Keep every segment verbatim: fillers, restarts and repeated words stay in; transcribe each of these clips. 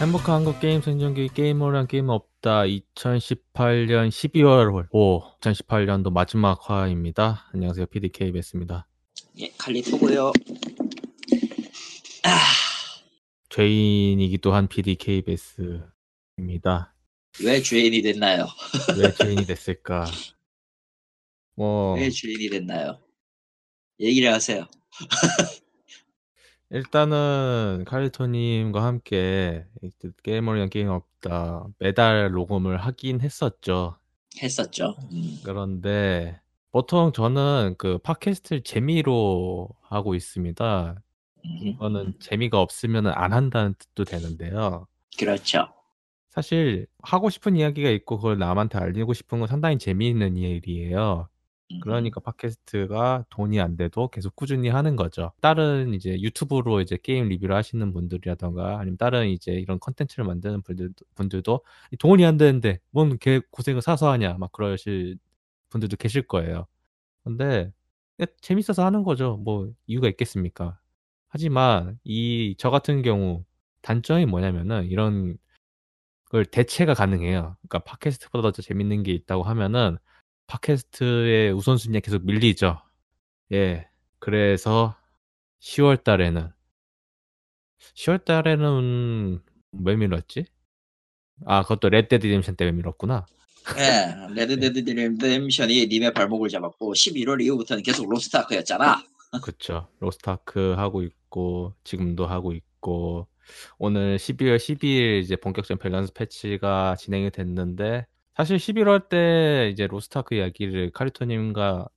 행복한 한국 게임 생존기 게이머를 위한 게임은 없다. 이천십팔 년 십이월 오, 이천십팔 년도 마지막 화입니다. 안녕하세요, 피디 케이비에스입니다. 예, 칼리포고요. 아. 죄인이기도 한 피디 케이비에스입니다. 왜 죄인이 됐나요? 왜 죄인이 됐을까? 뭐... 왜 죄인이 됐나요? 얘기를 하세요. 일단은 칼리토님과 함께 게이머를 위한 게임은 없다 매달 녹음을 하긴 했었죠. 했었죠. 음. 그런데 보통 저는 그 팟캐스트를 재미로 하고 있습니다. 이거는 음. 재미가 없으면 안 한다는 뜻도 되는데요. 그렇죠. 사실 하고 싶은 이야기가 있고 그걸 남한테 알리고 싶은 건 상당히 재미있는 일이에요. 그러니까 팟캐스트가 돈이 안 돼도 계속 꾸준히 하는 거죠. 다른 이제 유튜브로 이제 게임 리뷰를 하시는 분들이라던가 아니면 다른 이제 이런 컨텐츠를 만드는 분들도, 분들도 돈이 안 되는데 뭔 개 고생을 사서 하냐 막 그러실 분들도 계실 거예요. 근데 재밌어서 하는 거죠. 뭐 이유가 있겠습니까? 하지만 이 저 같은 경우 단점이 뭐냐면은 이런 걸 대체가 가능해요. 그러니까 팟캐스트보다 더 재밌는 게 있다고 하면은 팟캐스트의 우선순위가 계속 밀리죠. 예, 그래서 시월 달에는 시월 달에는 왜 밀었지? 아, 그것도 레드데드 리뎀션 때문에 밀었구나. 예, 레드데드 리뎀션이 님의 발목을 잡았고 십일월 이후부터는 계속 로스트아크였잖아. 그렇죠. 로스트아크 하고 있고 지금도 하고 있고 오늘 십이월 십이일 이제 본격적인 밸런스 패치가 진행이 됐는데 사실 십일월 때 이제 로스트아크 이야기를 카리토님과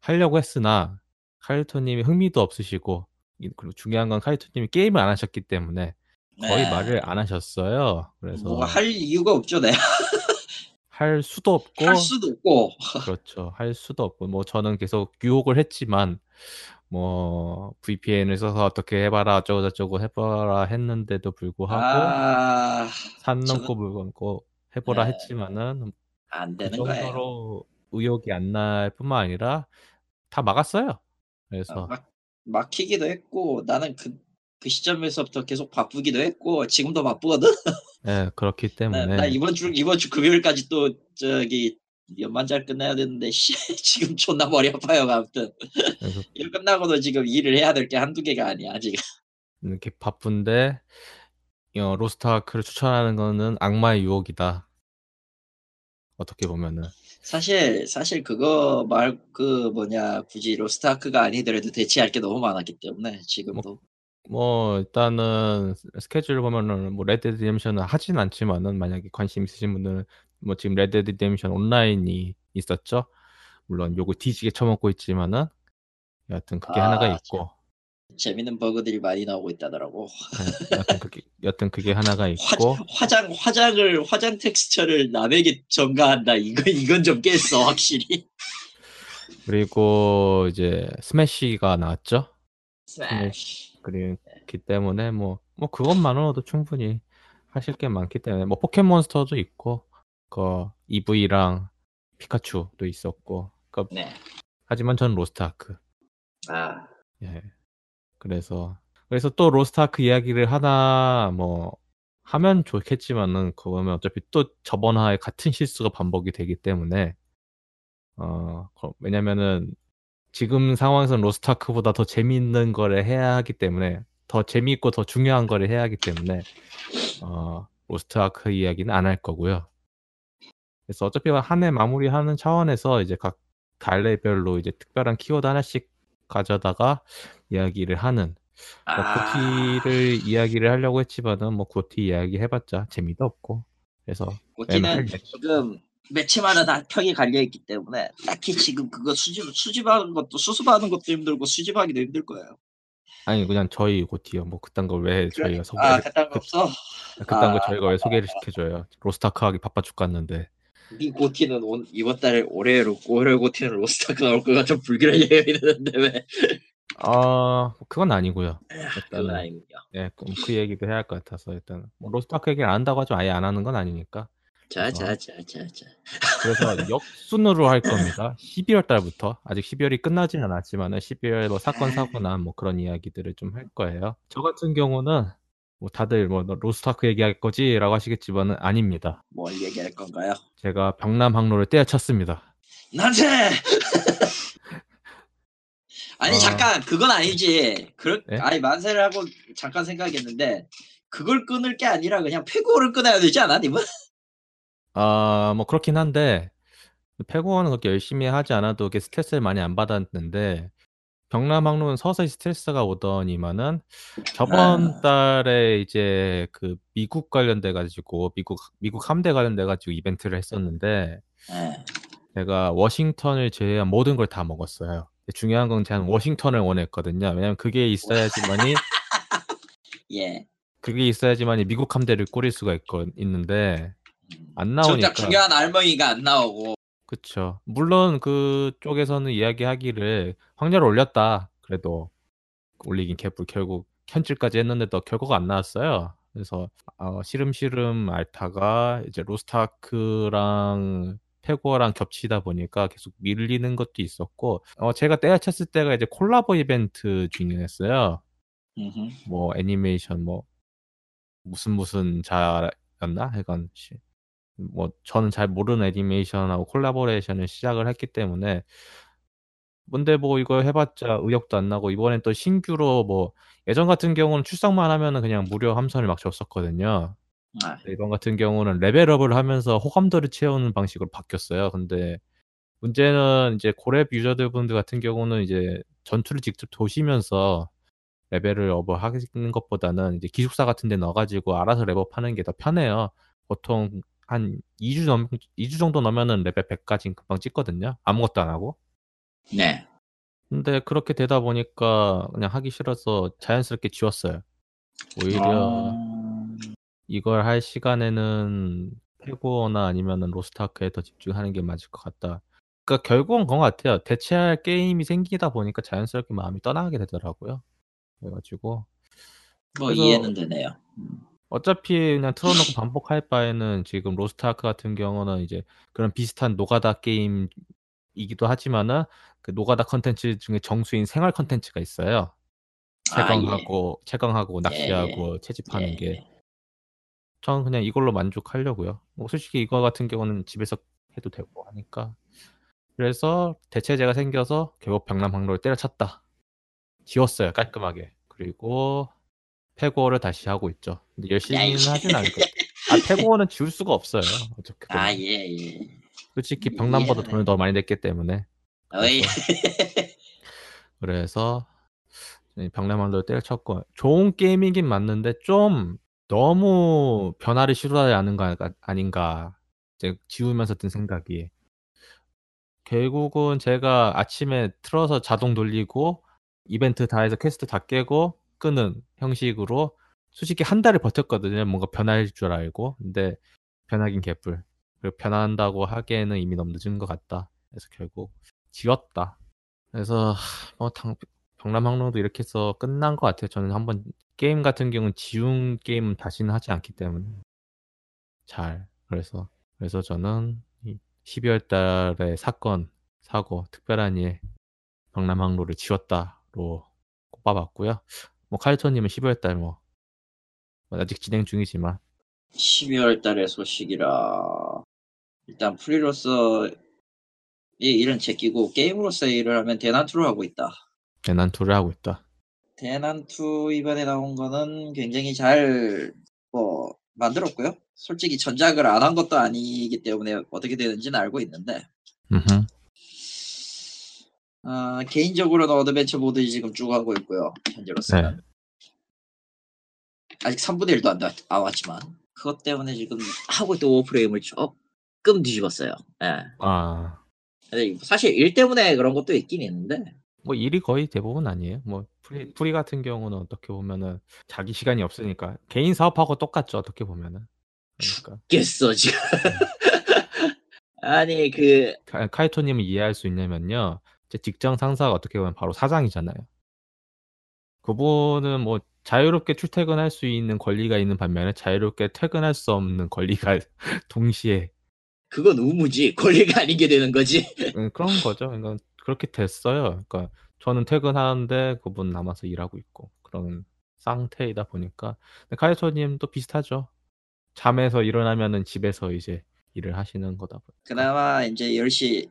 하려고 했으나 카리토님이 흥미도 없으시고 그리고 중요한 건 카리토님이 게임을 안 하셨기 때문에 거의 네. 말을 안 하셨어요. 그래서 뭐가 할 이유가 없죠, 네. 할 수도 없고 할 수도 없고 그렇죠. 할 수도 없고 뭐 저는 계속 유혹을 했지만 뭐 브이피엔을 써서 어떻게 해봐라 어쩌고 저쩌고 해봐라 했는데도 불구하고 아... 산 넘고 저는... 물 넘고 해보라 네. 했지만은 안 되는 그 정도로 거예요. 의욕이 안 날 뿐만 아니라 다 막았어요. 그래서 아, 막, 막히기도 했고 나는 그, 그 시점에서부터 계속 바쁘기도 했고 지금도 바쁘거든. 네, 그렇기 때문에 나, 나 이번 주 이번 주 금요일까지 또 저기 연만잘 끝내야 되는데 씨, 지금 존나 머리 아파요. 아무튼 그래서... 일 끝나고도 지금 일을 해야 될 게 한두 개가 아니야 아직. 이렇게 바쁜데. 어, 로스트아크를 추천하는 거는 악마의 유혹이다. 어떻게 보면은 사실 사실 그거 말 그 뭐냐 굳이 로스트아크가 아니더라도 대체할 게 너무 많았기 때문에 지금도 뭐, 뭐 일단은 스케줄을 보면은 뭐 레드 데드 리뎀션은 하진 않지만은 만약에 관심 있으신 분들은 뭐 지금 레드 데드 리뎀션 온라인이 있었죠. 물론 요거 뒤지게 쳐먹고 있지만은 여하튼 그게 아, 하나가 있고. 재밌는 버그들이 많이 나오고 있다더라고. 네, 여튼, 그게, 여튼 그게 하나가 있고 화장 화장을 화장 텍스처를 남에게 전가한다. 이거 이건 좀 깼어 확실히. 그리고 이제 스매시가 나왔죠. 스매시. 그렇기 때문에 뭐뭐 뭐 그것만으로도 충분히 하실 게 많기 때문에 뭐 포켓몬스터도 있고 그 이브이랑 피카츄도 있었고. 그러니까 네. 하지만 전 로스트아크. 아. 예. 그래서 그래서 또 로스트아크 이야기를 하나 뭐 하면 좋겠지만은 그거면 어차피 또 저번 화에 같은 실수가 반복이 되기 때문에 어 왜냐면은 지금 상황에서는 로스트아크보다 더 재미있는 거를 해야 하기 때문에 더 재미있고 더 중요한 거를 해야 하기 때문에 어 로스트아크 이야기는 안 할 거고요. 그래서 어차피 한 해 마무리하는 차원에서 이제 각 달래별로 이제 특별한 키워드 하나씩 가져다가 이야기를 하는 아... 고티를 이야기를 하려고 했지만은 뭐 고티 이야기 해봤자 재미도 없고 그래서 고티는 지금 매체마다 다 평이 갈려있기 때문에 딱히 지금 그거 수집 수집하는 것도 수습하는 것도 힘들고 수집하기도 힘들 거예요. 아니 그냥 저희 고티요. 뭐 그딴 걸 왜 저희가 그래? 소개를 아 그딴 거 없어? 그, 그딴 아... 거 저희가 왜 소개를 시켜줘요? 로스타크하기 바빠 죽겠는데. 이 고티는 온, 이번 달에 올해로 올해 고티는 로스타크 나올 거가 좀 불길한 예감이 드는데 왜? 아 어, 그건 아니고요. 일단 예, 그 얘기도 해야 할 것 같아서 일단 뭐 로스트아크 얘기를 안 한다고 하죠. 아예 안 하는 건 아니니까. 자자자자자. 그래서 역순으로 할 겁니다. 십이월 달부터 아직 십이월이 끝나지는 않았지만은 십이월 뭐 사건 사고나 뭐 그런 이야기들을 좀 할 거예요. 저 같은 경우는 뭐 다들 뭐 로스트아크 얘기할 거지라고 하시겠지만은 아닙니다. 뭘 얘기할 건가요? 제가 병남 항로를 때려쳤습니다. 난세! 아니 어... 잠깐 그건 아니지. 그럴 네? 아니 만세를 하고 잠깐 생각했는데 그걸 끊을 게 아니라 그냥 페고를 끊어야 되지 않아, 님은? 아, 뭐 그렇긴 한데 페고는 그렇게 열심히 하지 않아도 이게 스트레스를 많이 안 받았는데. 경남 항로는 서서히 스트레스가 오더니만은 저번 달에 이제 그 미국 관련돼 가지고 미국 미국 함대 관련돼 가지고 이벤트를 했었는데 제가 워싱턴을 제외한 모든 걸 다 먹었어요. 중요한 건 제가 워싱턴을 원했거든요. 왜냐면 그게 있어야지만이 예 그게 있어야지만이 미국 함대를 꾸릴 수가 있건 있는데 안 나오니까 중요한 알맹이가 안 나오고. 그렇죠. 물론 그쪽에서는 이야기하기를 확률을 올렸다. 그래도 올리긴 개뿔 결국 현질까지 했는데도 결과가 안 나왔어요. 그래서 어, 시름시름 앓다가 이제 로스트아크랑 페고랑 겹치다 보니까 계속 밀리는 것도 있었고 어, 제가 때려쳤을 때가 이제 콜라보 이벤트 중이었어요. 뭐 애니메이션 뭐 무슨 무슨 자였나? 하여간 뭐 저는 잘 모르는 애니메이션하고 콜라보레이션을 시작을 했기 때문에 근데 뭐 이거 해봤자 의욕도 안 나고 이번엔 또 신규로 뭐 예전 같은 경우는 출석만 하면은 그냥 무료 함선을 막 줬었거든요. 아. 이번 같은 경우는 레벨업을 하면서 호감도를 채우는 방식으로 바뀌었어요. 근데 문제는 이제 고렙 유저들 분들 같은 경우는 이제 전투를 직접 도시면서 레벨을 업을 하는 것보다는 이제 기숙사 같은 데 넣어가지고 알아서 레벨업하는 게 더 편해요. 보통 한 이 주, 넘, 이 주 정도 넘으면 레벨 백까지 금방 찍거든요. 아무것도 안 하고. 네. 근데 그렇게 되다 보니까 그냥 하기 싫어서 자연스럽게 지웠어요. 오히려 어... 이걸 할 시간에는 페고나 아니면 로스트아크에 더 집중하는 게 맞을 것 같다. 그러니까 결국은 그런 것 같아요. 대체할 게임이 생기다 보니까 자연스럽게 마음이 떠나게 되더라고요. 그래가지고. 뭐 그래서... 이해는 되네요. 음. 어차피 그냥 틀어놓고 반복할 바에는 지금 로스트아크 같은 경우는 이제 그런 비슷한 노가다 게임이기도 하지만은 그 노가다 컨텐츠 중에 정수인 생활 컨텐츠가 있어요. 채광하고, 아, 예. 채광하고 낚시하고 예. 채집하는 예. 게 저는 그냥 이걸로 만족하려고요. 뭐 솔직히 이거 같은 경우는 집에서 해도 되고 하니까 그래서 대체제가 생겨서 결국 병남 항로를 때려쳤다. 지웠어요 깔끔하게. 그리고 페고를 다시 하고 있죠. 근데 열심히는 하진 않을 것 같아요. 아, 페고는 지울 수가 없어요. 어떻게 보면. 아, 예, 예. 솔직히 병남보다 예. 돈을 더 많이 냈기 때문에. 어이. 그래서 병남만도 때려쳤고 좋은 게임이긴 맞는데 좀 너무 변화를 시도하지 않은가 아닌가 이제 지우면서 든 생각이. 결국은 제가 아침에 틀어서 자동 돌리고 이벤트 다 해서 퀘스트 다 깨고 끄는 형식으로 솔직히 한 달을 버텼거든요. 뭔가 변할 줄 알고. 근데 변하긴 개뿔. 그리고 변한다고 하기에는 이미 너무 늦은 것 같다. 그래서 결국 지웠다. 그래서 뭐 당, 병남 항로도 이렇게 해서 끝난 것 같아요. 저는 한번 게임 같은 경우는 지운 게임은 다시는 하지 않기 때문에 잘 그래서 그래서 저는 십이월 달에 사건, 사고, 특별한 일 병남 항로를 지웠다로 꼽아봤고요. 뭐 칼토님은 십이월달 뭐 아직 진행 중이지만 십이월달의 소식이라 일단 프리로서의 일은 제끼고 게임으로서의 일을 하면 대난투를 하고 있다. 대난투를 하고 있다. 대난투 이번에 나온 거는 굉장히 잘 뭐 만들었고요. 솔직히 전작을 안 한 것도 아니기 때문에 어떻게 되는지는 알고 있는데 음흠. 어, 개인적으로는 어드벤처 모드 지금 쭉 하고 있고요. 현재로서는 네. 아직 삼분의 일도 안 다 왔지만 그것 때문에 지금 하고 있던 워프레임을 조금 뒤집었어요. 네. 아. 근데 사실 일 때문에 그런 것도 있긴 있는데 뭐 일이 거의 대부분 아니에요. 뭐 프리, 프리 같은 경우는 어떻게 보면은 자기 시간이 없으니까 개인 사업하고 똑같죠. 어떻게 보면은 그러니까. 죽겠어 지금. 아니 그 카이토님을 이해할 수 있냐면요. 직장 상사가 어떻게 보면 바로 사장이잖아요. 그분은 뭐 자유롭게 출퇴근할 수 있는 권리가 있는 반면에 자유롭게 퇴근할 수 없는 권리가 동시에 그건 의무지 권리가 아니게 되는 거지. 그런 거죠. 그러니까 그렇게 됐어요. 그러니까 저는 퇴근하는데 그분 남아서 일하고 있고 그런 상태이다 보니까. 근데 카이소님도 비슷하죠. 잠에서 일어나면은 집에서 이제 일을 하시는 거다 보니까. 그나마 이제 열 시,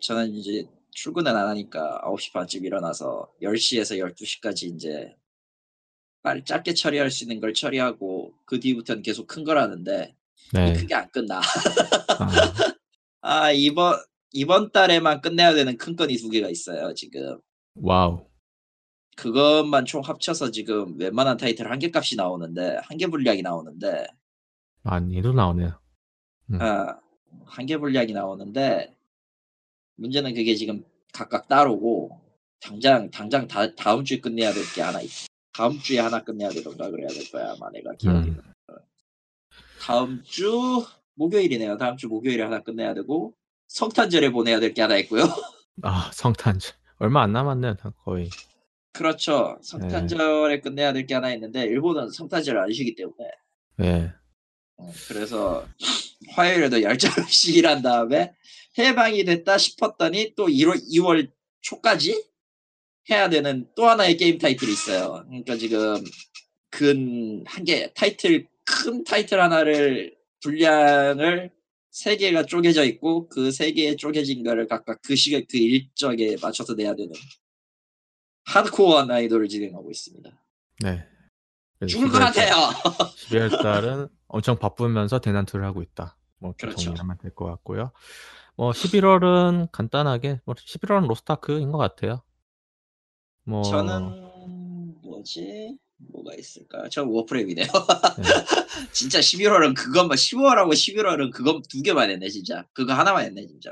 저는 이제 출근을 안 하니까 아홉 시 반쯤 일어나서 열 시에서 열두 시까지 이제 빨리 짧게 처리할 수 있는 걸 처리하고, 그 뒤부터는 계속 큰 걸 하는데 네. 그게 안 끝나. 아. 아 이번 이번 달에만 끝내야 되는 큰 건이 두 개가 있어요 지금. 와우. 그것만 총 합쳐서 지금 웬만한 타이틀 한 개 값이 나오는데, 한 개 분량이 나오는데. 많이도 나오네요. 응. 아, 한 개 분량이 나오는데 문제는 그게 지금 각각 따로고, 당장 당장 다 다음 주에 끝내야 될 게 하나 있어. 다음 주에 하나 끝내야 되던가 그래야 될 거야 아마 내가 기억이. 음. 다음 주 목요일이네요. 다음 주 목요일에 하나 끝내야 되고, 성탄절에 보내야 될 게 하나 있고요. 아 성탄절 얼마 안 남았네요 거의. 그렇죠. 성탄절에 네. 끝내야 될 게 하나 있는데 일본은 성탄절을 안 쉬기 때문에. 네. 그래서 화요일에도 열정없이 일한 다음에 해방이 됐다 싶었더니 또 일월, 이월 초까지 해야 되는 또 하나의 게임 타이틀이 있어요. 그러니까 지금 근 한 개 타이틀, 큰 타이틀 하나를 분량을 세 개가 쪼개져 있고, 그 세 개의 쪼개진 거를 각각 그 시간 그 일정에 맞춰서 내야 되는 하드코어 난이도를 진행하고 있습니다. 네. 죽을 것 같아요. 십이월 달은 엄청 바쁘면서 대난투를 하고 있다. 뭐 그렇죠. 정리하면 될 것 같고요. 뭐 십일월은 간단하게 뭐 십일월은 로스타크인 것 같아요. 뭐... 저는 뭐지? 뭐가 있을까? 저 워프레임이네요. 네. 진짜 십일월은 그것만, 시월하고 십일월은 그것 두 개만 했네 진짜. 그거 하나만 했네 진짜.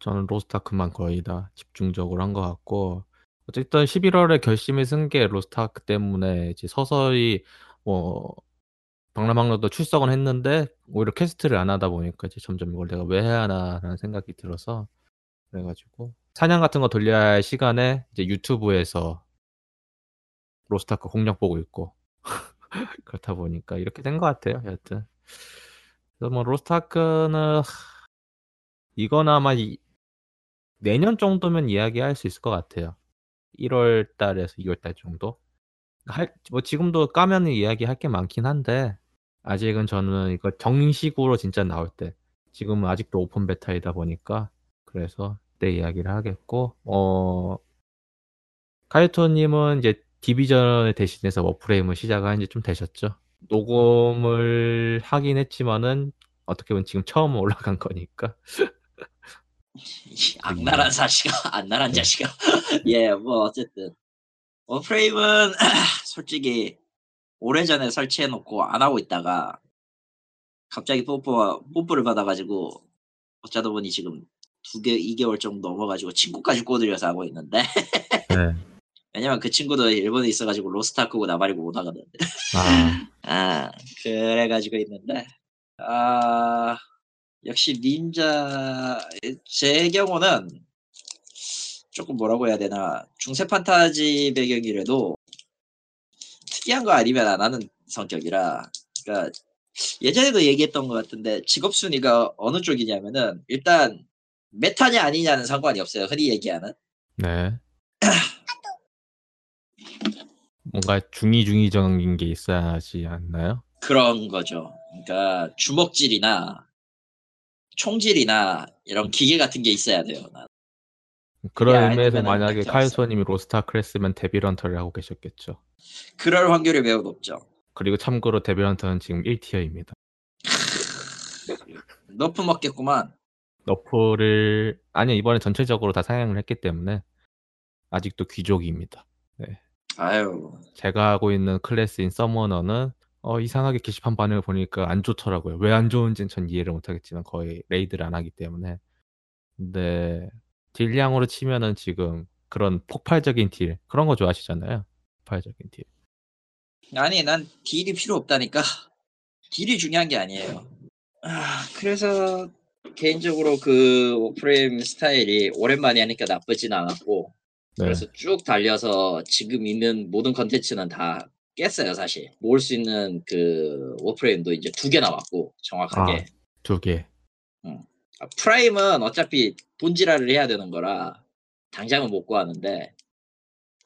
저는 로스타크만 거의 다 집중적으로 한 것 같고, 어쨌든 십일월에 결심이 쓴 게 로스타크 때문에 이제 서서히 뭐 박람학로도 출석은 했는데 오히려 퀘스트를 안 하다 보니까 이제 점점 이걸 내가 왜 해야 하나라는 생각이 들어서, 그래가지고 사냥 같은 거 돌려야 할 시간에 이제 유튜브에서 로스타크 공략 보고 있고 그렇다 보니까 이렇게 된 것 같아요. 여튼 그래서 뭐 로스타크는 이거나 아마 이, 내년 정도면 이야기할 수 있을 것 같아요. 일월 달에서 이월 달 정도. 할, 뭐 지금도 까면 이야기할 게 많긴 한데 아직은 저는 이거 정식으로 진짜 나올 때, 지금은 아직도 오픈 베타이다 보니까 그래서 때 이야기를 하겠고, 어 카이토님은 이제 디비전을 대신해서 워프레임을 시작한 지 좀 되셨죠? 녹음을 하긴 했지만은 어떻게 보면 지금 처음 올라간 거니까. 악랄한 자식아, 악랄한 자식아. 예, 뭐 어쨌든 워프레임은 솔직히 오래전에 설치해놓고 안 하고 있다가 갑자기 뽀뽀 뽀뽀를 받아가지고 어쩌다 보니 지금 두 개, 이 개월 정도 넘어가지고 친구까지 꼬드려서 하고 있는데. 네. 왜냐면 그 친구도 일본에 있어가지고 로스타크고 나발이고 못 하거든. 아. 아, 그래가지고 있는데. 아, 역시 닌자, 제 경우는 조금 뭐라고 해야 되나. 중세 판타지 배경이라도 특이한 거 아니면 안 하는 성격이라. 그러니까 예전에도 얘기했던 것 같은데 직업순위가 어느 쪽이냐면은 일단 메타냐 아니냐는 상관이 없어요. 흔히 얘기하는. 네. 뭔가 중의중의적인 게 있어야 하지 않나요? 그런 거죠. 그러니까 주먹질이나 총질이나 이런 기계 같은 게 있어야 돼요. 난. 그런 의미에서 만약에 카이소님이 로스타크 했으면 데빌헌터를 하고 계셨겠죠. 그럴 확률이 매우 높죠. 그리고 참고로 데빌헌터는 지금 일 티어입니다. 너프 먹겠구만. 너프를 아니 이번에 전체적으로 다 상향을 했기 때문에 아직도 귀족입니다. 네. 아유. 제가 하고 있는 클래스인 서머너는 어, 이상하게 게시판 반응을 보니까 안 좋더라고요. 왜 안 좋은지는 전 이해를 못하겠지만 거의 레이드를 안 하기 때문에. 근데 딜량으로 치면은 지금 그런 폭발적인 딜 그런 거 좋아하시잖아요. 폭발적인 딜. 아니 난 딜이 필요 없다니까. 딜이 중요한 게 아니에요. 아, 그래서 개인적으로 그 워프레임 스타일이 오랜만에 하니까 나쁘진 않았고. 네. 그래서 쭉 달려서 지금 있는 모든 컨텐츠는 다 깼어요 사실. 모을 수 있는 그 워프레임도 이제 두 개 남았고 정확하게. 아, 두 개. 응. 아, 프라임은 어차피 돈지랄을 해야 되는 거라 당장은 못 구하는데,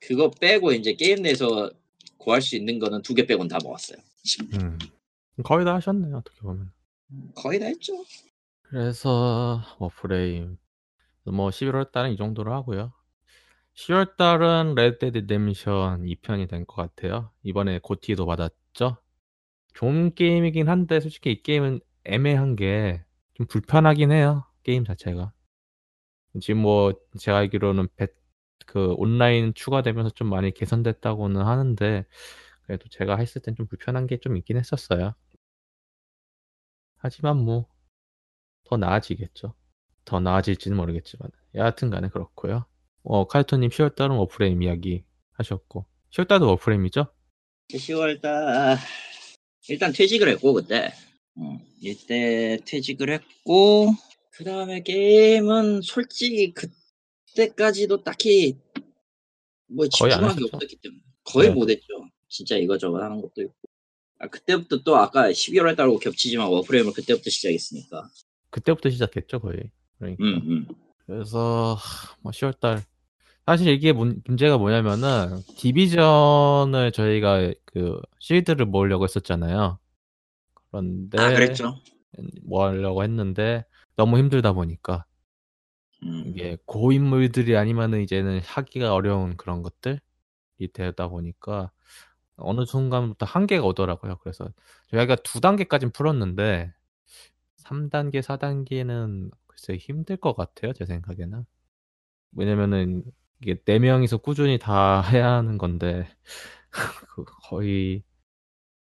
그거 빼고 이제 게임 내에서 구할 수 있는 거는 두 개 빼곤 다 먹었어요. 음. 거의 다 하셨네요. 어떻게 보면 거의 다 했죠. 그래서 워프레임 뭐 십일월 달은 이 정도로 하고요. 시월 달은 레드 데드 리뎀션 이 편이 된 것 같아요. 이번에 고티도 받았죠. 좀 게임이긴 한데 솔직히 이 게임은 애매한 게 좀 불편하긴 해요. 게임 자체가. 지금 뭐 제가 알기로는 배, 그 온라인 추가되면서 좀 많이 개선됐다고는 하는데 그래도 제가 했을 땐 좀 불편한 게 좀 있긴 했었어요. 하지만 뭐 더 나아지겠죠. 더 나아질지는 모르겠지만 여하튼 간에 그렇고요. 어, 카이토님 시월달은 워프레임 이야기 하셨고 시월달도 워프레임이죠? 시월달 일단 퇴직을 했고 근데 음, 이때 퇴직을 했고 그 다음에 게임은 솔직히 그때까지도 딱히 뭐 집중한 게 없었기 때문에 거의 네. 못했죠. 진짜 이거저거 하는 것도 있고 아, 그때부터 또 아까 십이월달하고 겹치지만 워프레임을 그때부터 시작했으니까 그때부터 시작했죠 거의. 그러니까. 음, 음. 그래서 뭐 시월달 사실 이게 문, 문제가 뭐냐면은 디비전을 저희가 그 실드를 모으려고 했었잖아요. 그런데 아 그랬죠. 모으려고 했는데 너무 힘들다 보니까 음. 이게 고인물들이 아니면은 이제는 하기가 어려운 그런 것들이 되다 보니까 어느 순간부터 한계가 오더라고요. 그래서 저희가 두 단계까지는 풀었는데 삼 단계, 사 단계는 글쎄 힘들 것 같아요. 제 생각에는. 왜냐면은 이게 네 명이서 꾸준히 다 해야 하는 건데 거의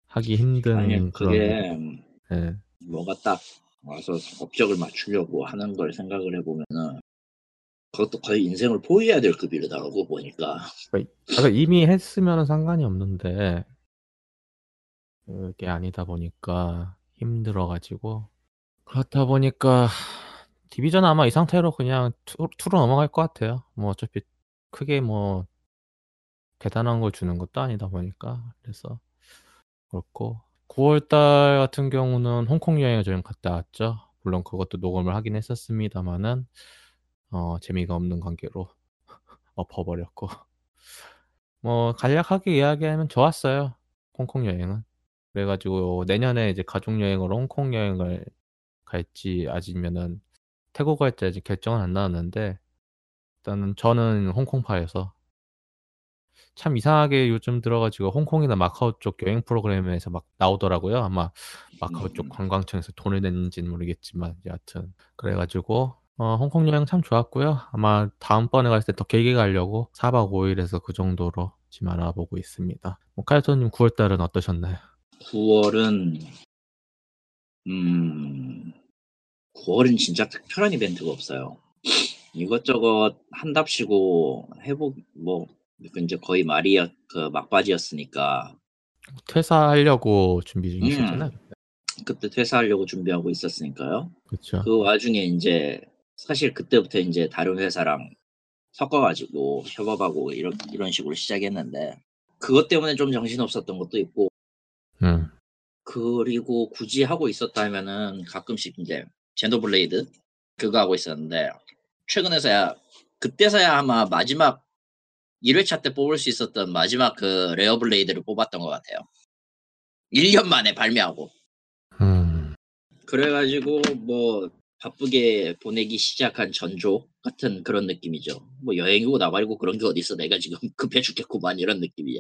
하기 힘든 아니, 그런 그게 네. 뭐가 딱 와서 업적을 맞추려고 하는 걸 생각을 해보면은 그것도 거의 인생을 포기해야 될 급이라고 보니까 그러니까 이미 했으면 상관이 없는데 그게 아니다 보니까 힘들어가지고 그렇다 보니까 디비전 아마 이 상태로 그냥 투로 넘어갈 것 같아요. 뭐 어차피 크게 뭐 대단한 걸 주는 것도 아니다 보니까 그래서 그렇고 구월달 같은 경우는 홍콩 여행을 저희는 갔다 왔죠. 물론 그것도 녹음을 하긴 했었습니다만은 어, 재미가 없는 관계로 엎어버렸고 뭐 간략하게 이야기하면 좋았어요. 홍콩 여행은 그래가지고 내년에 이제 가족 여행으로 홍콩 여행을 갈지 아니면은 태국 갈지 아직 결정은 안 나왔는데 일단은 저는 홍콩파여서 참 이상하게 요즘 들어가지고 홍콩이나 마카오 쪽 여행 프로그램에서 막 나오더라고요. 아마 마카오 쪽 관광청에서 돈을 냈는지는 모르겠지만 여하튼 그래가지고 어, 홍콩 여행 참 좋았고요. 아마 다음번에 갈 때 더 길게 가려고 사 박 오 일에서 그 정도로 지금 알아보고 있습니다. 뭐, 카이토님 구월달은 어떠셨나요? 구월은 음... 구월은 진짜 특별한 이벤트가 없어요. 이것저것 한답시고 해보 뭐 이제 거의 말이 그 막바지였으니까 퇴사하려고 준비 중이셨잖아요. 음, 그때 퇴사하려고 준비하고 있었으니까요. 그렇죠. 그 와중에 이제 사실 그때부터 이제 다른 회사랑 섞어가지고 협업하고 이런 이런 식으로 시작했는데 그것 때문에 좀 정신 없었던 것도 있고. 음. 그리고 굳이 하고 있었다면은 가끔씩 이제 젠더블레이드 그거 하고 있었는데 최근에서야 그때서야 아마 마지막 일 회차 때 뽑을 수 있었던 마지막 그 레어블레이드를 뽑았던 것 같아요. 일 년 만에 발매하고 음. 그래가지고 뭐 바쁘게 보내기 시작한 전조 같은 그런 느낌이죠. 뭐 여행이고 나발이고 그런 게 어딨어 내가 지금 급해 죽겠구만 이런 느낌이죠.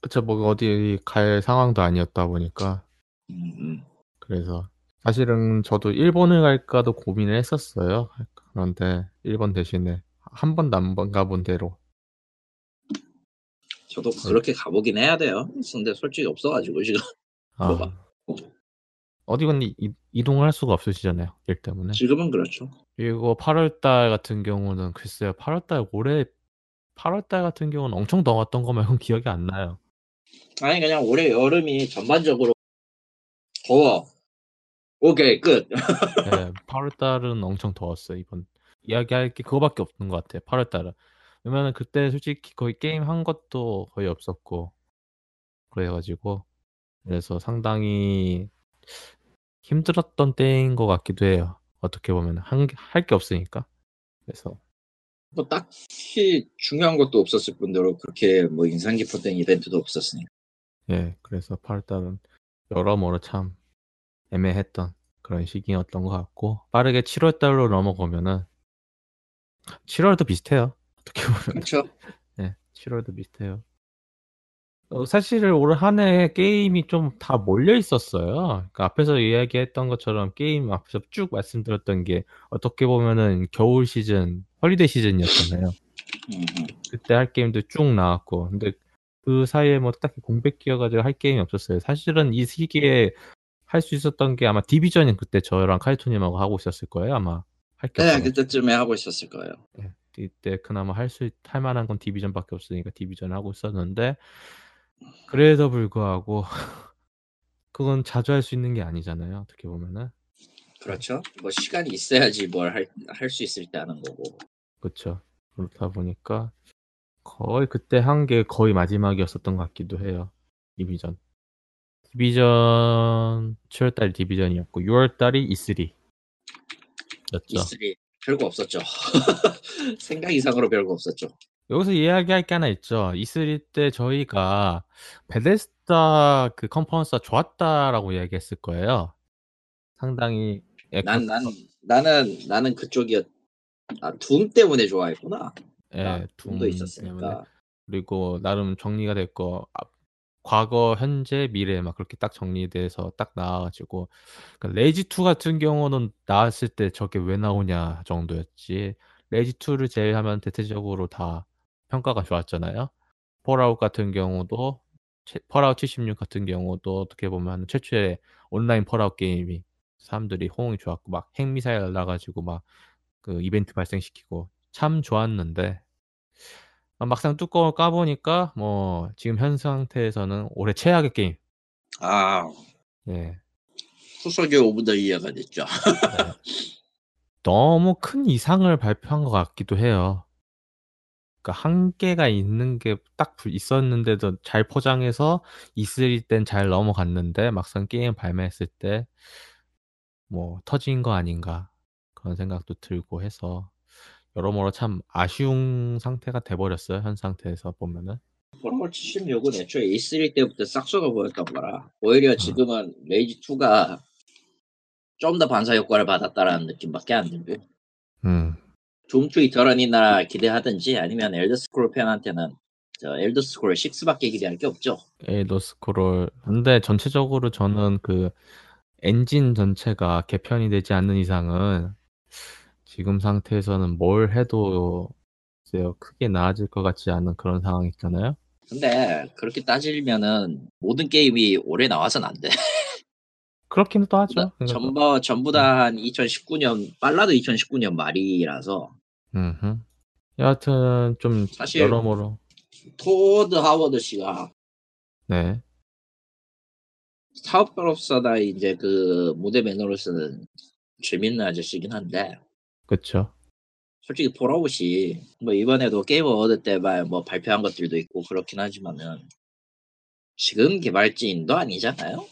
그쵸 뭐 어디 갈 상황도 아니었다 보니까 음. 그래서 사실은 저도 일본을 갈까도 고민을 했었어요. 그런데 일본 대신에 한 번도 안 가본 대로. 저도 그렇게 가보긴 해야 돼요. 근데 솔직히 없어가지고 지금. 아. 어디 근데 이동을 할 수가 없으시잖아요. 일 때문에. 지금은 그렇죠. 그리고 팔월달 같은 경우는 글쎄요. 팔월달 올해 팔월달 같은 경우는 엄청 더웠던 거 말고는 기억이 안 나요. 아니 그냥 올해 여름이 전반적으로 더워. 오케이 끝. 네, 팔월달은 엄청 더웠어요. 이번 이야기할 게 그거밖에 없는 것 같아요. 팔월달은 왜냐면 그때 솔직히 거의 게임 한 것도 거의 없었고 그래가지고 그래서 상당히 힘들었던 때인 것 같기도 해요. 어떻게 보면 한 할 게 없으니까. 그래서 뭐 딱히 중요한 것도 없었을 뿐더러 그렇게 뭐 인상 깊었던 이벤트도 없었으니까. 예, 그래서 팔 달은 여러모로 참 애매했던 그런 시기였던 것 같고, 빠르게 칠월 달로 넘어가면은 칠월도 비슷해요. 어떻게 보면. 그렇죠. 예, 칠월도 비슷해요. 어, 사실 올 한 해 게임이 좀 다 몰려 있었어요. 그러니까 앞에서 이야기했던 것처럼 게임 앞에서 쭉 말씀드렸던 게 어떻게 보면은 겨울 시즌, 헐리데이 시즌이었잖아요. 그때 할 게임도 쭉 나왔고, 근데 그 사이에 뭐 딱히 공백 끼어가지고 할 게임이 없었어요. 사실은 이 시기에 할 수 있었던 게 아마 디비전이 그때 저랑 카이토님하고 하고 있었을 거예요. 아마 할 게 없었어요. 네, 그때쯤에 하고 있었을 거예요. 네, 이때 그나마 할 수 할 만한 건 디비전밖에 없으니까 디비전 하고 있었는데. 그래도 불구하고 그건 자주 할 수 있는 게 아니잖아요. 어떻게 보면은. 그렇죠. 뭐 시간이 있어야지 뭘 할 할 수 있을 때 하는 거고. 그렇죠. 그렇다 보니까 거의 그때 한 게 거의 마지막이었었던 것 같기도 해요. 디비전. 디비전 칠월 달이 디비전이었고 유월 달이 이쓰리. 그렇죠. 이쓰리 별거 없었죠. 생각 이상으로 별거 없었죠. 여기서 이야기할 게 하나 있죠. 이쓰리 때 저희가 베데스다 그 컨퍼런스가 좋았다라고 이야기했을 거예요. 상당히 난, 난, 나는 나는 그쪽이었. 아, 둠 때문에 좋아했구나. 예, 둠도 있었으니까. 때문에. 그리고 나름 정리가 됐고 아, 과거, 현재, 미래 막 그렇게 딱 정리돼서 딱 나와가지고 그러니까 레이지 투 같은 경우는 나왔을 때 저게 왜 나오냐 정도였지. 레이지 투를 제외하면 대체적으로 다 평가가 좋았잖아요. 폴아웃 같은 경우도 폴아웃 칠십육 같은 경우도 어떻게 보면 최초의 온라인 폴아웃 게임이 사람들이 호응이 좋았고 막 핵미사일 날라가지고 막 그 이벤트 발생시키고 참 좋았는데 막상 뚜껑을 까보니까 뭐 지금 현 상태에서는 올해 최악의 게임. 아, 예. 후속의 오분더 이해가 됐죠. 네. 너무 큰 이상을 발표한 것 같기도 해요. 그러니까 한계가 있는 게 딱 있었는데도 잘 포장해서 이쓰리 땐 잘 넘어갔는데 막상 게임 발매했을 때 뭐 터진 거 아닌가 그런 생각도 들고 해서 여러모로 참 아쉬운 상태가 돼버렸어요. 현 상태에서 보면은. 폴아웃 칠십육은 애초에 이쓰리 때부터 싹수가 보였던 거라 오히려 지금은 음. 레이지 투가 좀 더 반사 효과를 받았다라는 느낌밖에 안 들고요. 음. 둠투 이터런이나 기대하든지 아니면 엘더스크롤 팬한테는 저 엘더스크롤 식스밖에 기대할 게 없죠. 엘더스크롤. 근데 전체적으로 저는 그 엔진 전체가 개편이 되지 않는 이상은 지금 상태에서는 뭘 해도 크게 나아질 것 같지 않은 그런 상황 있잖아요. 근데 그렇게 따지면은 모든 게임이 올해 나와서는 안 돼. 그렇기는 또 하죠. 전부, 전부 다 한 이천십구 년, 빨라도 이천십구 년 말이라서. 음흠. 여하튼 좀 사실 여러모로. 토드 하워드 씨가 네. 사업가로서나 이제 그 무대 매너로서는 재밌는 아저씨긴 한데. 그렇죠. 솔직히 폴아웃이 뭐 이번에도 게임 어워드 때 뭐 발표한 것들도 있고 그렇긴 하지만은 지금 개발진도 아니잖아요.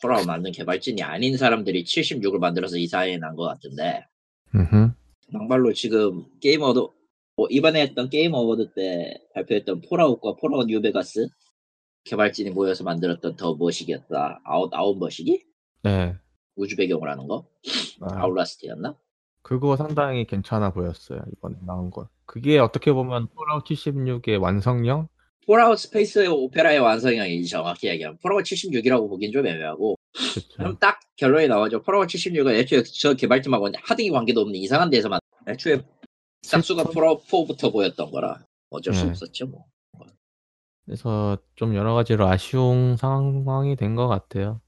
폴아웃 만든 개발진이 아닌 사람들이 칠십육을 만들어서 이 사회에 난 것 같은데 으흠. 막말로 지금 게임 어워드 뭐 이번에 했던 게임 어워드 때 발표했던 폴아웃과 폴아웃 뉴베가스 개발진이 모여서 만들었던 더 머시기였다. 아웃 아웃 머시기? 네. 우주 배경을 하는 거? 아. 아웃라스트였나? 그거 상당히 괜찮아 보였어요. 이번에 나온 거. 그게 어떻게 보면 폴아웃 칠십육의 완성형? 폴아웃 스페이스 오페라의 완성형이지 정확히 얘기하면 폴아웃 칠십육이라고 보긴 좀 애매하고 그쵸. 그럼 딱 결론이 나와죠. 폴아웃 칠십육은 애초에 저 개발팀하고 하등이 관계도 없는 이상한 데서만 애초에 싹수가 폴아웃 사부터 보였던 거라 어쩔 수 네. 없었죠 뭐. 그래서 좀 여러 가지로 아쉬운 상황이 된 것 같아요.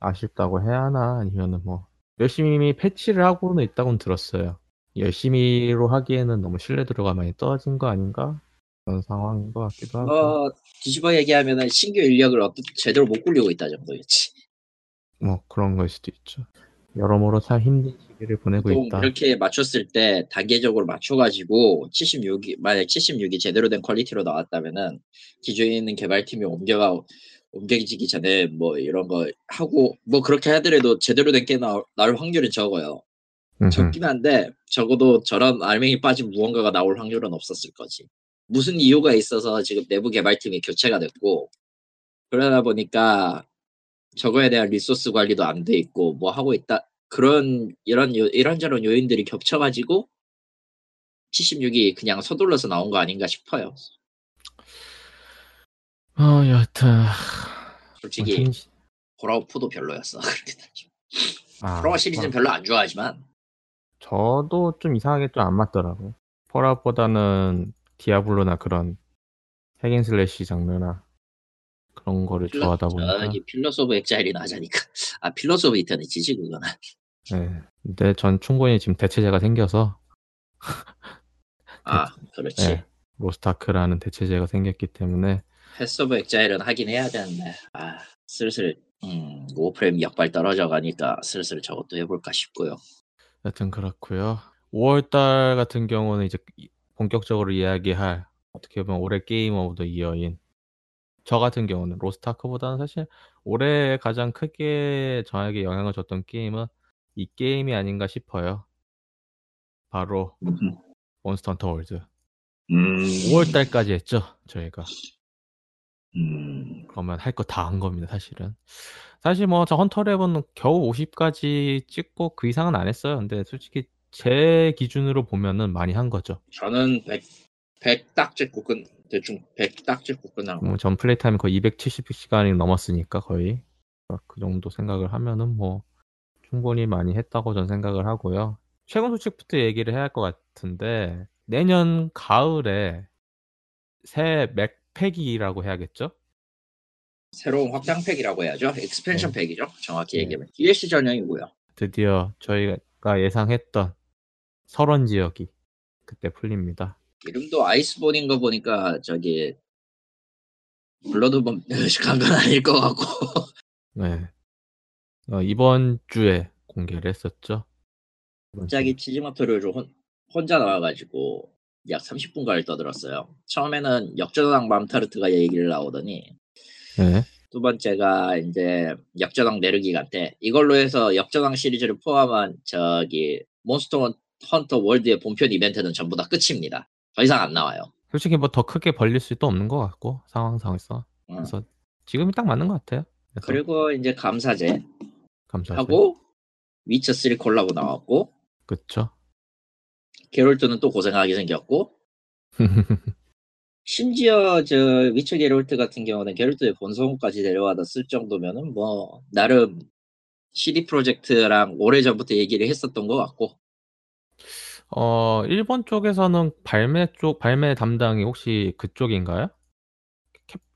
아쉽다고 해야 하나 아니면은 뭐 열심히 패치를 하고는 있다고는 들었어요. 열심히로 하기에는 너무 신뢰도가 많이 떨어진 거 아닌가? 그런 상황인 것 같기도 하고. 어, 뒤집어 얘기하면 신규 인력을 어떻게 제대로 못 굴리고 있다 정도였지. 뭐 그런 걸 수도 있죠. 여러모로 참 힘든 시기를 보내고 있다. 이렇게 맞췄을 때 단계적으로 맞춰가지고 칠십육이 만약 칠십육이 제대로 된 퀄리티로 나왔다면은 기존에 있는 개발팀이 옮겨가 옮겨지기 전에 뭐 이런 거 하고 뭐 그렇게 하더라도 제대로 된 게 나올 확률은 적어요. 적긴 한데 적어도 저런 알맹이 빠진 무언가가 나올 확률은 없었을 거지. 무슨 이유가 있어서 지금 내부 개발팀이 교체가 됐고 그러다 보니까 저거에 대한 리소스 관리도 안 돼 있고 뭐 하고 있다 그런 이런 이런저런 요인들이 겹쳐가지고 칠십육이 그냥 서둘러서 나온 거 아닌가 싶어요. 아, 어, 여튼 솔직히 폴아웃 포도 별로였어. 아, 폴아웃 시리즈는 별로 안 좋아하지만 저도 좀 이상하게 좀 안 맞더라고. 폴아웃보다는 디아블로나 그런 핵앤슬래시 장르나 그런 거를 필러, 좋아하다 보니까 저기 필러스 오브 엑자일이 나자니까. 아, 필러스 오브 이터니티지 그거는. 네, 근데 전 충분히 지금 대체제가 생겨서 아, 그렇지. 네, 로스타크라는 대체제가 생겼기 때문에 패스 오브 엑자일은 하긴 해야 되는데 아, 슬슬 음, 워프레임 역발 떨어져가니까 슬슬 저것도 해볼까 싶고요. 여튼 그렇고요. 오월달 같은 경우는 이제 본격적으로 이야기할 어떻게 보면 올해 게임 오브 더 이어인 저 같은 경우는 로스트아크보다는 사실 올해 가장 크게 저에게 영향을 줬던 게임은 이 게임이 아닌가 싶어요. 바로 몬스터 헌터 월드. 음... 오월달까지 했죠 저희가. 음... 그러면 할 거 다 한 겁니다 사실은. 사실 뭐 저 헌터랩은 겨우 오십까지 찍고 그 이상은 안 했어요. 근데 솔직히 제 기준으로 보면은 많이 한 거죠. 저는 백 딱 찍고 끝 대충 백 딱 찍고 끝나고. 뭐 전 플레이 타임이 거의 이백칠십 시간이 넘었으니까 거의 그 정도 생각을 하면은 뭐 충분히 많이 했다고 전 생각을 하고요. 최근 소식부터 얘기를 해야 할 것 같은데 내년 가을에 새 맥팩이라고 해야겠죠? 새로운 확장팩이라고 해야죠. 익스펜션 네. 팩이죠. 정확히 네. 얘기하면 디엘씨 전형이고요. 드디어 저희가 예상했던 설원 지역이 그때 풀립니다. 이름도 아이스본인 거 보니까 저기 블러드본 간 건 아닐 것 같고. 네. 어, 이번 주에 공개를 했었죠. 갑자기 치즈마토를 혼자 나와가지고 약 삼십 분가를 떠들었어요. 처음에는 역전왕 맘타르트가 얘기를 나오더니 네. 두 번째가 이제 역전왕 네르기간테 이걸로 해서 역전왕 시리즈를 포함한 저기 몬스터 헌터 월드의 본편 이벤트는 전부 다 끝입니다. 더 이상 안 나와요. 솔직히 뭐 더 크게 벌릴 수도 없는 것 같고 상황상에서 응. 그래서 지금이 딱 맞는 것 같아요. 그래서. 그리고 이제 감사제 감사제 하고 위쳐삼 콜라보 나왔고 그쵸. 게롤트는 또 고생하게 생겼고 심지어 저 위쳐 게롤트 같은 경우는 게롤트의 본성까지 데려와다 쓸 정도면은 뭐 나름 씨디 프로젝트랑 오래전부터 얘기를 했었던 것 같고. 어 일본 쪽에서는 발매 쪽 발매 담당이 혹시 그쪽인가요?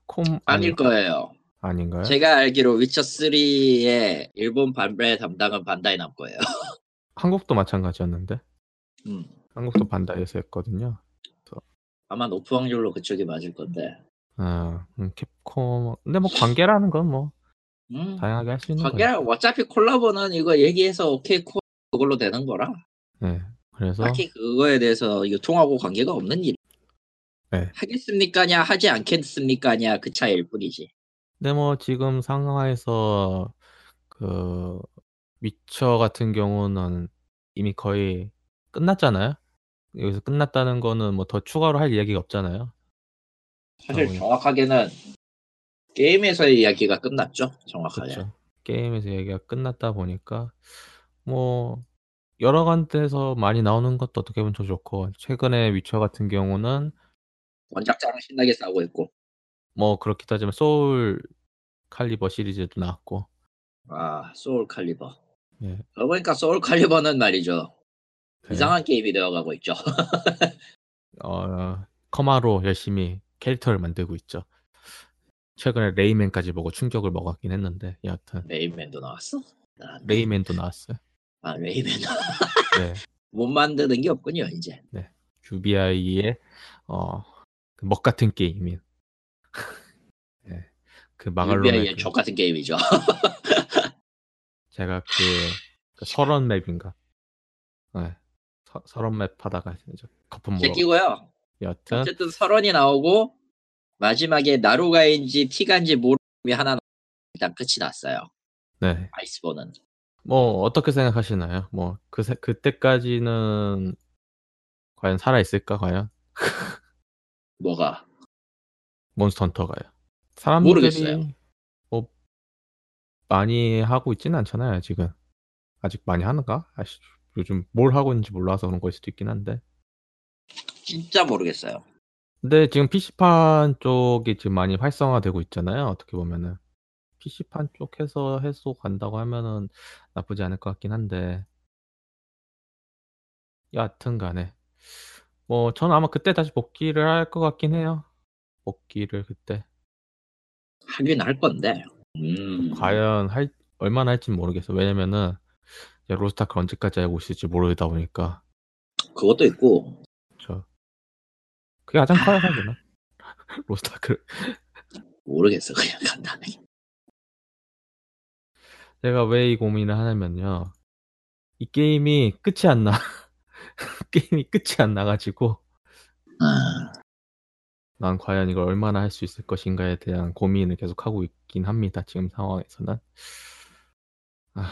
캡콤 아닐 거예요. 아닌가요? 제가 알기로 위쳐삼의 일본 발매 담당은 반다이 남코예요. 한국도 마찬가지였는데. 음. 한국도 반다이에서 했거든요. 그래서. 아마 높은 확률로 그쪽이 맞을 건데. 아, 음, 캡콤. 근데 뭐 관계라는 건 뭐 음, 다양하게 할 수 있는 관계라 거니까. 어차피 콜라보는 이거 얘기해서 오케이 콜 그걸로 되는 거라. 네. 그래서 딱히 그거에 대해서 유통하고 관계가 없는 일. 네. 하겠습니까냐 하지 않겠습니까냐 그 차이일 뿐이지. 근데 뭐 지금 상황에서 그 위쳐 같은 경우는 이미 거의 끝났잖아요. 여기서 끝났다는 거는 뭐 더 추가로 할 이야기가 없잖아요. 사실 어, 정확하게는 게임에서의 이야기가 끝났죠. 정확하게. 그렇죠. 게임에서 이야기가 끝났다 보니까 뭐 여러 관계에서 많이 나오는 것도 어떻게 보면 좋고 최근에 위쳐 같은 경우는 원작자랑 신나게 싸우고 있고 뭐 그렇게 따지면 소울 칼리버 시리즈도 나왔고. 아, 소울 칼리버. 예. 그러니까 소울 칼리버는 말이죠. 네. 이상한 게임이 되어가고 있죠. 어, 커마로 열심히 캐릭터를 만들고 있죠. 최근에 레이맨까지 보고 충격을 먹었긴 했는데 여하튼 레이맨도 나왔어? 아, 네. 레이맨도 나왔어요. 아 레이맨. 네. 못 만드는 게 없군요 이제. 네. 큐비아이의 어, 그 먹 같은 게임인. 네. 그 마갈론의 족 같은 게임이죠. 제가 그, 그 서런 맵인가. 네. 설원맵 하다가 이제 거품 물어. 제끼고요. 여튼 어쨌든 설원이 나오고 마지막에 나루가인지 티간지 모르는 게 하나 일단 끝이 났어요. 네. 아이스본은. 뭐 어떻게 생각하시나요? 뭐 그 그때까지는 과연 살아 있을까 과연? 뭐가? 몬스터 헌터가요. 사람들이 모르겠어요. 뭐 많이 하고 있지는 않잖아요 지금. 아직 많이 하는가? 아시 요즘 뭘 하고 있는지 몰라서 그런 거일 수도 있긴 한데. 진짜 모르겠어요. 근데 지금 피씨판 쪽이 지금 많이 활성화되고 있잖아요. 어떻게 보면은 피씨판 쪽 해서 해소 간다고 하면은 나쁘지 않을 것 같긴 한데. 여하튼간에 뭐 저는 아마 그때 다시 복귀를 할 것 같긴 해요. 복귀를 그때 하긴 할 건데. 음. 과연 할 얼마나 할지 모르겠어. 왜냐면은 로스타크 언제까지 알고 있을지 모르다 보니까. 그것도 있고. 저 그게 가장 커요 사실은. 로스타크. 모르겠어 그냥 간단하게. 제가 왜 이 고민을 하냐면요. 이 게임이 끝이 안 나. 게임이 끝이 안 나가지고. 아. 난 과연 이걸 얼마나 할 수 있을 것인가에 대한 고민을 계속 하고 있긴 합니다. 지금 상황에서는. 아,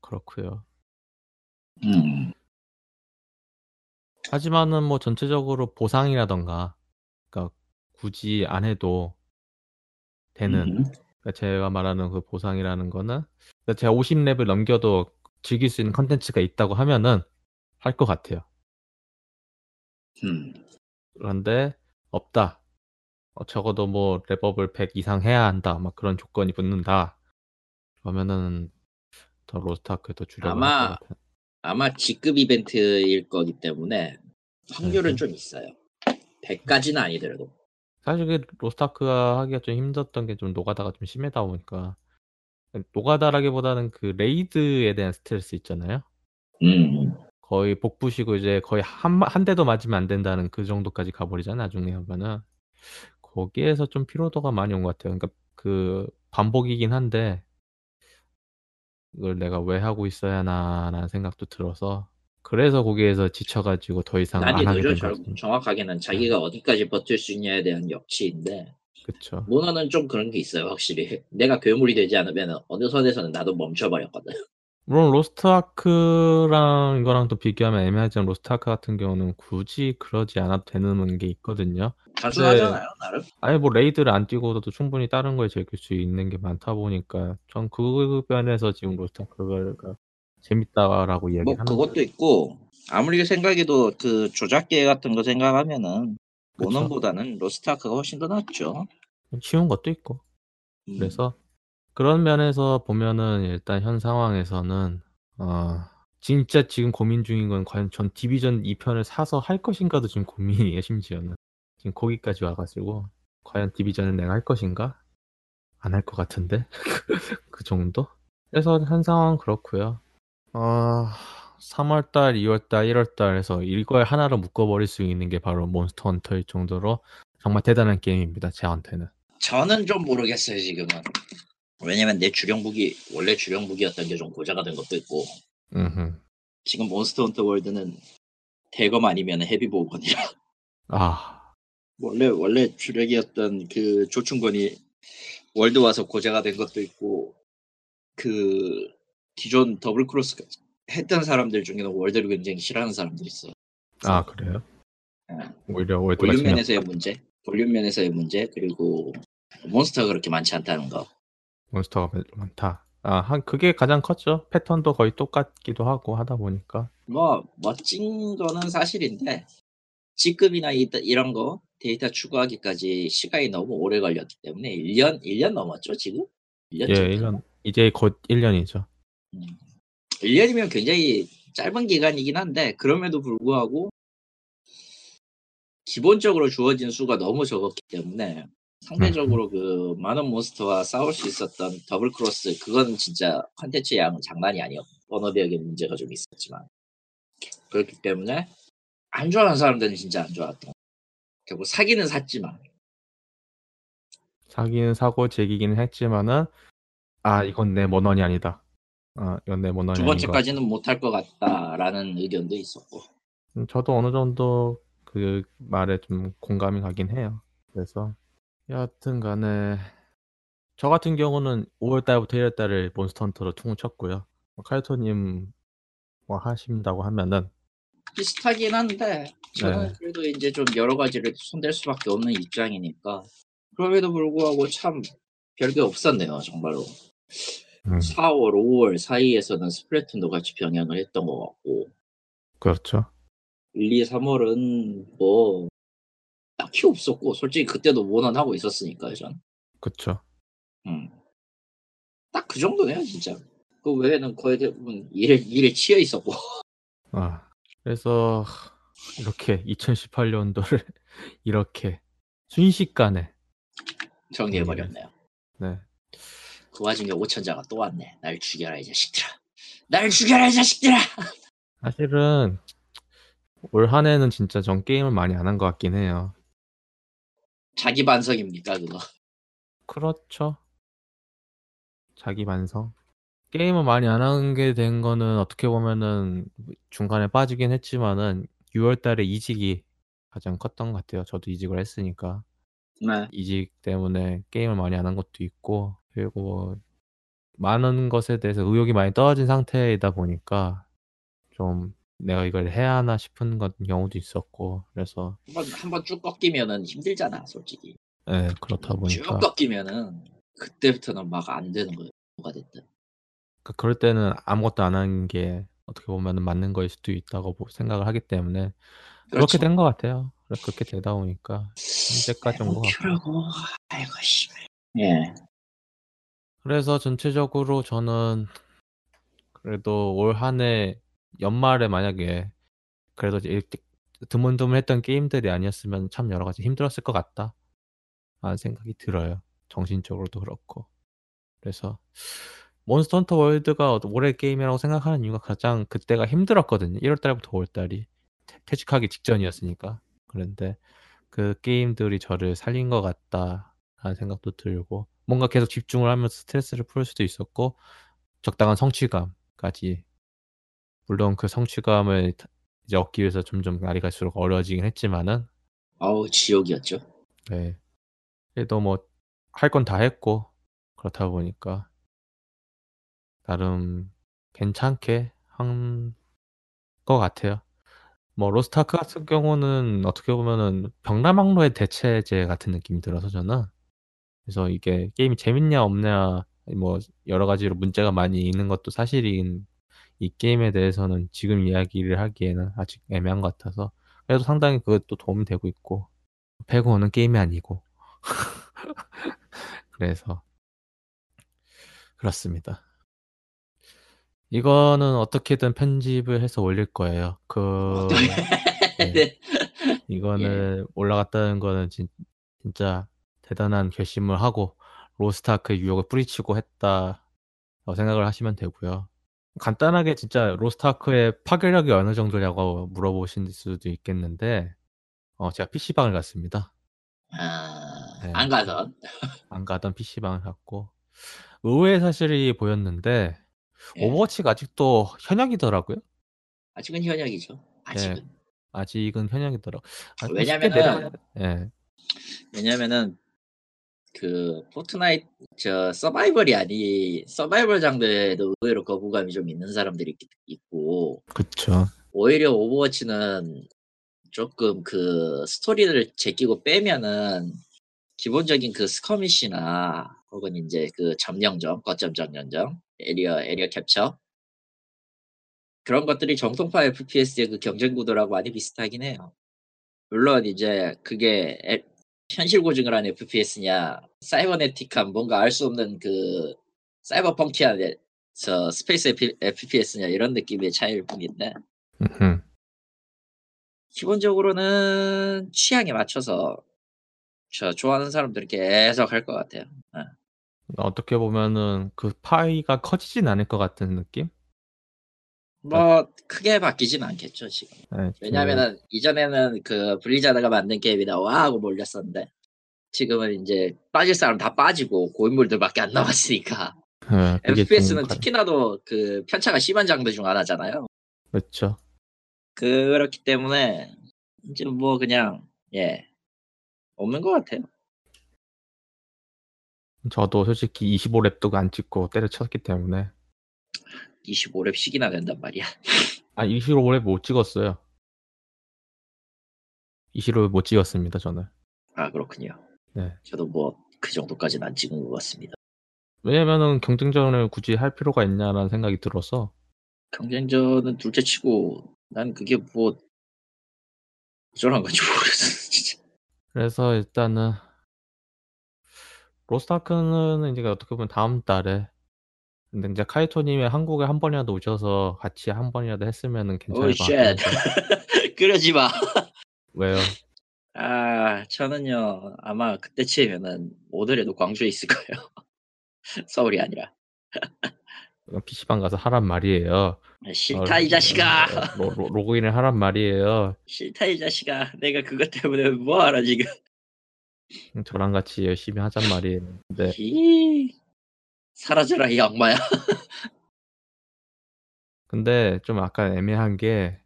그렇고요. 음. 하지만은 뭐 전체적으로 보상이라던가, 그러니까 굳이 안 해도 되는. 음. 그러니까 제가 말하는 그 보상이라는 거는 그러니까 제가 오십 렙을 넘겨도 즐길 수 있는 컨텐츠가 있다고 하면은 할 것 같아요. 음. 그런데 없다. 어, 적어도 뭐 랩업을 백 이상 해야 한다. 막 그런 조건이 붙는다. 그러면은 더 로스트아크도 줄여야 될 것 같아요. 아마 직급 이벤트일 거기 때문에 확률은 네. 좀 있어요. 백까지는 아니더라도. 사실 로스트아크가 하기가 좀 힘들었던 게 좀 노가다가 좀 심하다 보니까 노가다라기보다는 그 레이드에 대한 스트레스 있잖아요. 음. 거의 복 부시고 이제 거의 한, 한 대도 맞으면 안 된다는 그 정도까지 가버리잖아 나중에 하면은. 거기에서 좀 피로도가 많이 온 것 같아요. 그러니까 그 반복이긴 한데 이걸 내가 왜 하고 있어야 하나라는 생각도 들어서 그래서 거기에서 지쳐가지고 더 이상 안 하게 된 것 같아요. 정확하게는 자기가 어디까지 버틸 수 있냐에 대한 역치인데 그쵸. 모나는 좀 그런 게 있어요 확실히. 내가 괴물이 되지 않으면 어느 선에서는 나도 멈춰버렸거든. 물론 로스트아크랑 이거랑 또 비교하면 애매하지만 로스트아크 같은 경우는 굳이 그러지 않아도 되는 게 있거든요. 단순하잖아요 나름. 아니 뭐 레이드를 안 뛰고도 충분히 다른 걸 즐길 수 있는 게 많다 보니까 전 그 면에서 지금 로스트아크가 재밌다라고 이야기하는 뭐 그것도 거예요. 있고 아무리 생각해도 그 조작계 같은 거 생각하면은 모넌보다는 로스트아크가 훨씬 더 낫죠. 쉬운 것도 있고. 음. 그래서 그런 면에서 보면은 일단 현 상황에서는 어, 진짜 지금 고민 중인 건 과연 전 디비전 이 편을 사서 할 것인가도 지금 고민이에요 심지어는. 지금 거기까지 와가지고 과연 디비전을 내가 할 것인가? 안 할 것 같은데? 그 정도? 그래서 현 상황은 그렇고요. 어, 삼월달, 이월달, 일월달 해서 이걸 하나로 묶어버릴 수 있는 게 바로 몬스터 헌터일 정도로 정말 대단한 게임입니다. 저한테는. 저는 좀 모르겠어요 지금은. 왜냐면 내 주력무기 원래 주력무기였던 게 좀 고자가 된 것도 있고. 으흠. 지금 몬스터 헌터 월드는 대검 아니면 헤비보건이라. 아. 원래 원래 주력이었던 그 조충권이 월드 와서 고자가 된 것도 있고 그 기존 더블 크로스 했던 사람들 중에는 월드를 굉장히 싫어하는 사람들이 있어. 아 그래요? 응. 오히려 월드 볼륨 면에서의 문제, 볼륨 면에서의 문제 그리고 몬스터가 그렇게 많지 않다는 거. 몬스터가 많다. 아, 한 그게 가장 컸죠. 패턴도 거의 똑같기도 하고 하다 보니까. 뭐 멋진 거는 사실인데 직급이나 이, 이런 거 데이터 추구하기까지 시간이 너무 오래 걸렸기 때문에 일 년 일 년 넘었죠 지금? 일 년 예, 일 년 이제 곧 일 년이죠. 음. 일 년이면 굉장히 짧은 기간이긴 한데 그럼에도 불구하고 기본적으로 주어진 수가 너무 적었기 때문에. 상대적으로 그 많은 몬스터와 싸울 수 있었던 더블 크로스 그거는 진짜 컨텐츠 양은 장난이 아니었고 언어 배역의 문제가 좀 있었지만 그렇기 때문에 안 좋아하는 사람들은 진짜 안 좋아했던. 결국 사기는 샀지만 사기는 사고 즐기기는 했지만은 아 이건 내 모넌이 아니다. 아 이건 내 모넌이 아니다. 두 번째까지는 못할 것 같다라는 의견도 있었고. 음, 저도 어느 정도 그 말에 좀 공감이 가긴 해요. 그래서. 여하튼간에 저 같은 경우는 오월달부터 일월달을 몬스터 헌터로 퉁쳤고요. 카이토님 뭐 하신다고 하면은 비슷하긴 한데 저는 네. 그래도 이제 좀 여러 가지를 손댈 수밖에 없는 입장이니까 그럼에도 불구하고 참 별게 없었네요 정말로. 음. 사월, 오월 사이에서는 스프레툰도 같이 병행을 했던 것 같고 그렇죠. 일, 이, 삼월은 뭐 딱히 없었고 솔직히 그때도 원원하고 있었으니까요 전. 그렇죠. 음. 딱 그 정도네요 진짜. 그 외에는 거의 대부분 일에, 일에 치여 있었고. 아, 그래서 이렇게 이천십팔 년도를 이렇게 순식간에 정리해버렸네요. 네. 그 와중에 오천자가 또 왔네. 날 죽여라 이 자식들아. 날 죽여라 이 자식들아. 사실은 올 한 해는 진짜 전 게임을 많이 안 한 것 같긴 해요. 자기 반성입니까 그거? 그렇죠. 자기 반성. 게임을 많이 안 하게 된 거는 어떻게 보면은 중간에 빠지긴 했지만은 유월 달에 이직이 가장 컸던 것 같아요. 저도 이직을 했으니까. 네. 이직 때문에 게임을 많이 안 한 것도 있고 그리고 많은 것에 대해서 의욕이 많이 떨어진 상태이다 보니까 좀 내가 이걸 해야 하나 싶은 경우도 있었고 그래서 한번 한번 쭉 꺾이면은 힘들잖아 솔직히. 네 그렇다 보니까 쭉 꺾이면은 그때부터는 막 안 되는 거예요. 뭐가 됐든. 그럴 때는 아무것도 안 하는 게 어떻게 보면 맞는 거일 수도 있다고 생각을 하기 때문에 그렇게 그렇죠. 된 것 같아요. 그렇게 되다 보니까 현재까지 온 것 같아요. 아이고 씨발. 예. 그래서 전체적으로 저는 그래도 올 한 해 연말에 만약에 그래도 드문드문했던 게임들이 아니었으면 참 여러 가지 힘들었을 것 같다. 라는 생각이 들어요. 정신적으로도 그렇고. 그래서 몬스터 헌터 월드가 올해 게임이라고 생각하는 이유가 가장 그때가 힘들었거든요. 일월 달부터 오월 달이 퇴직하기 직전이었으니까. 그런데 그 게임들이 저를 살린 것 같다라는 생각도 들고 뭔가 계속 집중을 하면서 스트레스를 풀 수도 있었고 적당한 성취감까지. 물론 그 성취감을 이제 얻기 위해서 점점 날이 갈수록 어려워지긴 했지만은 아우 지옥이었죠. 네. 그래도 뭐 할 건 다 했고 그렇다 보니까 나름 괜찮게 한 것 같아요. 뭐 로스트 아크 같은 경우는 어떻게 보면은 병라망로의 대체제 같은 느낌이 들어서 저는 그래서 이게 게임이 재밌냐 없냐 뭐 여러 가지로 문제가 많이 있는 것도 사실인 이 게임에 대해서는 지금 이야기를 하기에는 아직 애매한 것 같아서 그래도 상당히 그것도 도움이 되고 있고 배구는 게임이 아니고 그래서 그렇습니다. 이거는 어떻게든 편집을 해서 올릴 거예요. 그 네. 이거는 예. 올라갔다는 거는 진, 진짜 대단한 결심을 하고 로스트 아크의 유혹을 뿌리치고 했다라고 생각을 하시면 되고요. 간단하게 진짜 로스트 아크의 파괴력이 어느 정도냐고 물어보신 수도 있겠는데 어, 제가 피씨방을 갔습니다. 아, 네. 안 가던 안 가던 피씨방을 갔고 의외의 사실이 보였는데 네. 오버워치가 아직도 현역이더라고요. 아직은 현역이죠. 아직은. 네. 아직은 현역이더라고. 아직 왜냐면은 네. 왜냐면은 그 포트나이트 저 서바이벌이 아니 서바이벌 장르에도 의외로 거부감이 좀 있는 사람들이 있고. 그렇죠. 오히려 오버워치는 조금 그 스토리를 제끼고 빼면은 기본적인 그 스커미시나 혹은 이제 그 점령점, 거점 점령점. 에리어, 에리어 캡처 그런 것들이 정통파 에프피에스의 그 경쟁 구도라고 많이 비슷하긴 해요. 물론 이제 그게 에, 현실 고증을 한 에프피에스냐 사이버네틱한 뭔가 알 수 없는 그 사이버 펑키한 저 스페이스 에프피에스냐 이런 느낌의 차이일 뿐인데 기본적으로는 취향에 맞춰서 저 좋아하는 사람들이 계속 할 것 같아요. 네. 어떻게 보면은 그 파이가 커지진 않을 것 같은 느낌? 뭐 크게 바뀌진 않겠죠 지금. 네, 왜냐면은 네. 이전에는 그 블리자드가 만든 게임이다 와 하고 몰렸었는데 지금은 이제 빠질 사람 다 빠지고 고인물들밖에 안 남았으니까. 네, 에프피에스는 정말... 특히나도 그 편차가 심한 장르 중 하나잖아요. 그렇죠. 그렇기 때문에 이제 뭐 그냥 예 없는 것 같아요. 저도 솔직히 이십오 렙도 안 찍고 때려쳤기 때문에 이십오 렙씩이나 된단 말이야. 아, 이십오 렙 못 찍었어요. 이십오 렙 못 찍었습니다, 저는. 아, 그렇군요. 네. 저도 뭐 그 정도까지는 안 찍은 것 같습니다. 왜냐면은 경쟁전을 굳이 할 필요가 있냐라는 생각이 들어서. 경쟁전은 둘째 치고 난 그게 뭐 어쩌란 건지 모르겠어, 진짜. 그래서 일단은 로스트아크는 이제 어떻게 보면 다음 달에. 근데 이제 카이토님이 한국에 한 번이라도 오셔서 같이 한 번이라도 했으면은 괜찮을 것 같아요. 그러지 마. 왜요? 아, 저는요 아마 그때쯤에는 오더라도 광주에 있을 거예요. 서울이 아니라. 피씨방 가서 하란 말이에요. 싫다 어, 이 자식아. 로, 로, 로그인을 하란 말이에요. 싫다 이 자식아. 내가 그것 때문에 뭐하라 지금. 저랑 같이 열심히 하잔 말이에요. 근데... 사라져라 이 악마야. 근데 좀 약간 애매한 게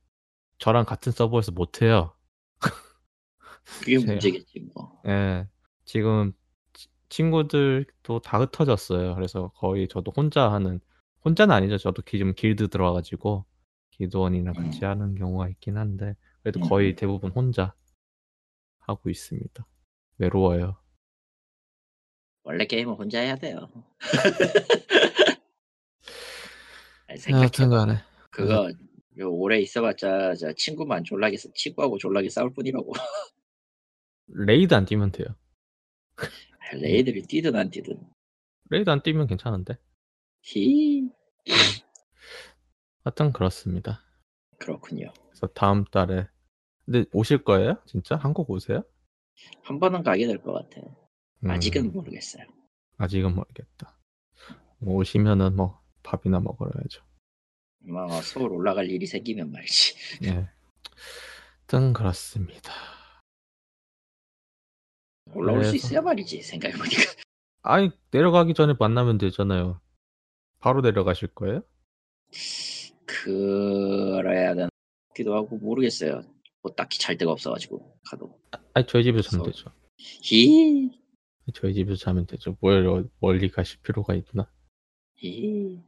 저랑 같은 서버에서 못해요. 그게 제가, 문제겠지 뭐. 예, 지금 친구들도 다 흩어졌어요. 그래서 거의 저도 혼자 하는, 혼자는 아니죠. 저도 지금 길드 들어와가지고 길드원이랑 같이 음. 하는 경우가 있긴 한데 그래도 음. 거의 대부분 혼자 하고 있습니다. 외로워요. 원래 게임은 혼자 해야 돼요. 생각해보네. 그거 요 오래 있어봤자 자, 친구만 졸라게 친구하고 졸라게 싸울 뿐이라고. 레이드 안 뛰면 돼요. 레이드를 뛰든 안 뛰든. 레이드 안 뛰면 괜찮은데. 히. 하여튼 그렇습니다. 그렇군요. 그래서 다음 달에. 근데 오실 거예요? 진짜? 한국 오세요? 한 번은 가게 될 것 같아요. 아직은 음, 모르겠어요. 아직은 모르겠다. 뭐 오시면은 뭐 밥이나 먹으러야죠. 뭐 서울 올라갈 일이 생기면 말이지. 네. 하여튼 그렇습니다. 올라올 그래서... 수 있어야 말이지 생각해보니까. 아니 내려가기 전에 만나면 되잖아요. 바로 내려가실 거예요? 그래야 되나 싶기도 하고 모르겠어요. 뭐 딱히 잘 데가 없어가지고 가도. 아니 저희 집에서 자면 서울... 되죠. 히. 저희 집에서 자면 되죠. 뭘 멀리 가실 필요가 있나? 예.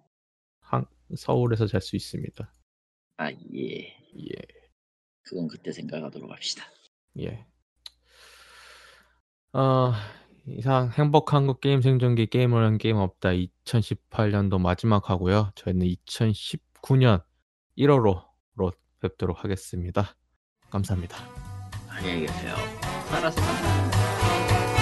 한, 서울에서 잘 수 있습니다. 아 예. 예. 그건 그때 생각하도록 합시다. 예. 어, 이상 행복한국 게임 생존기 게임을 한 게임 없다 이천십팔 년도 마지막 하고요. 저희는 이천십구 년 일월호로 뵙도록 하겠습니다. 감사합니다. 안녕히 계세요. 따라서 감사합니다.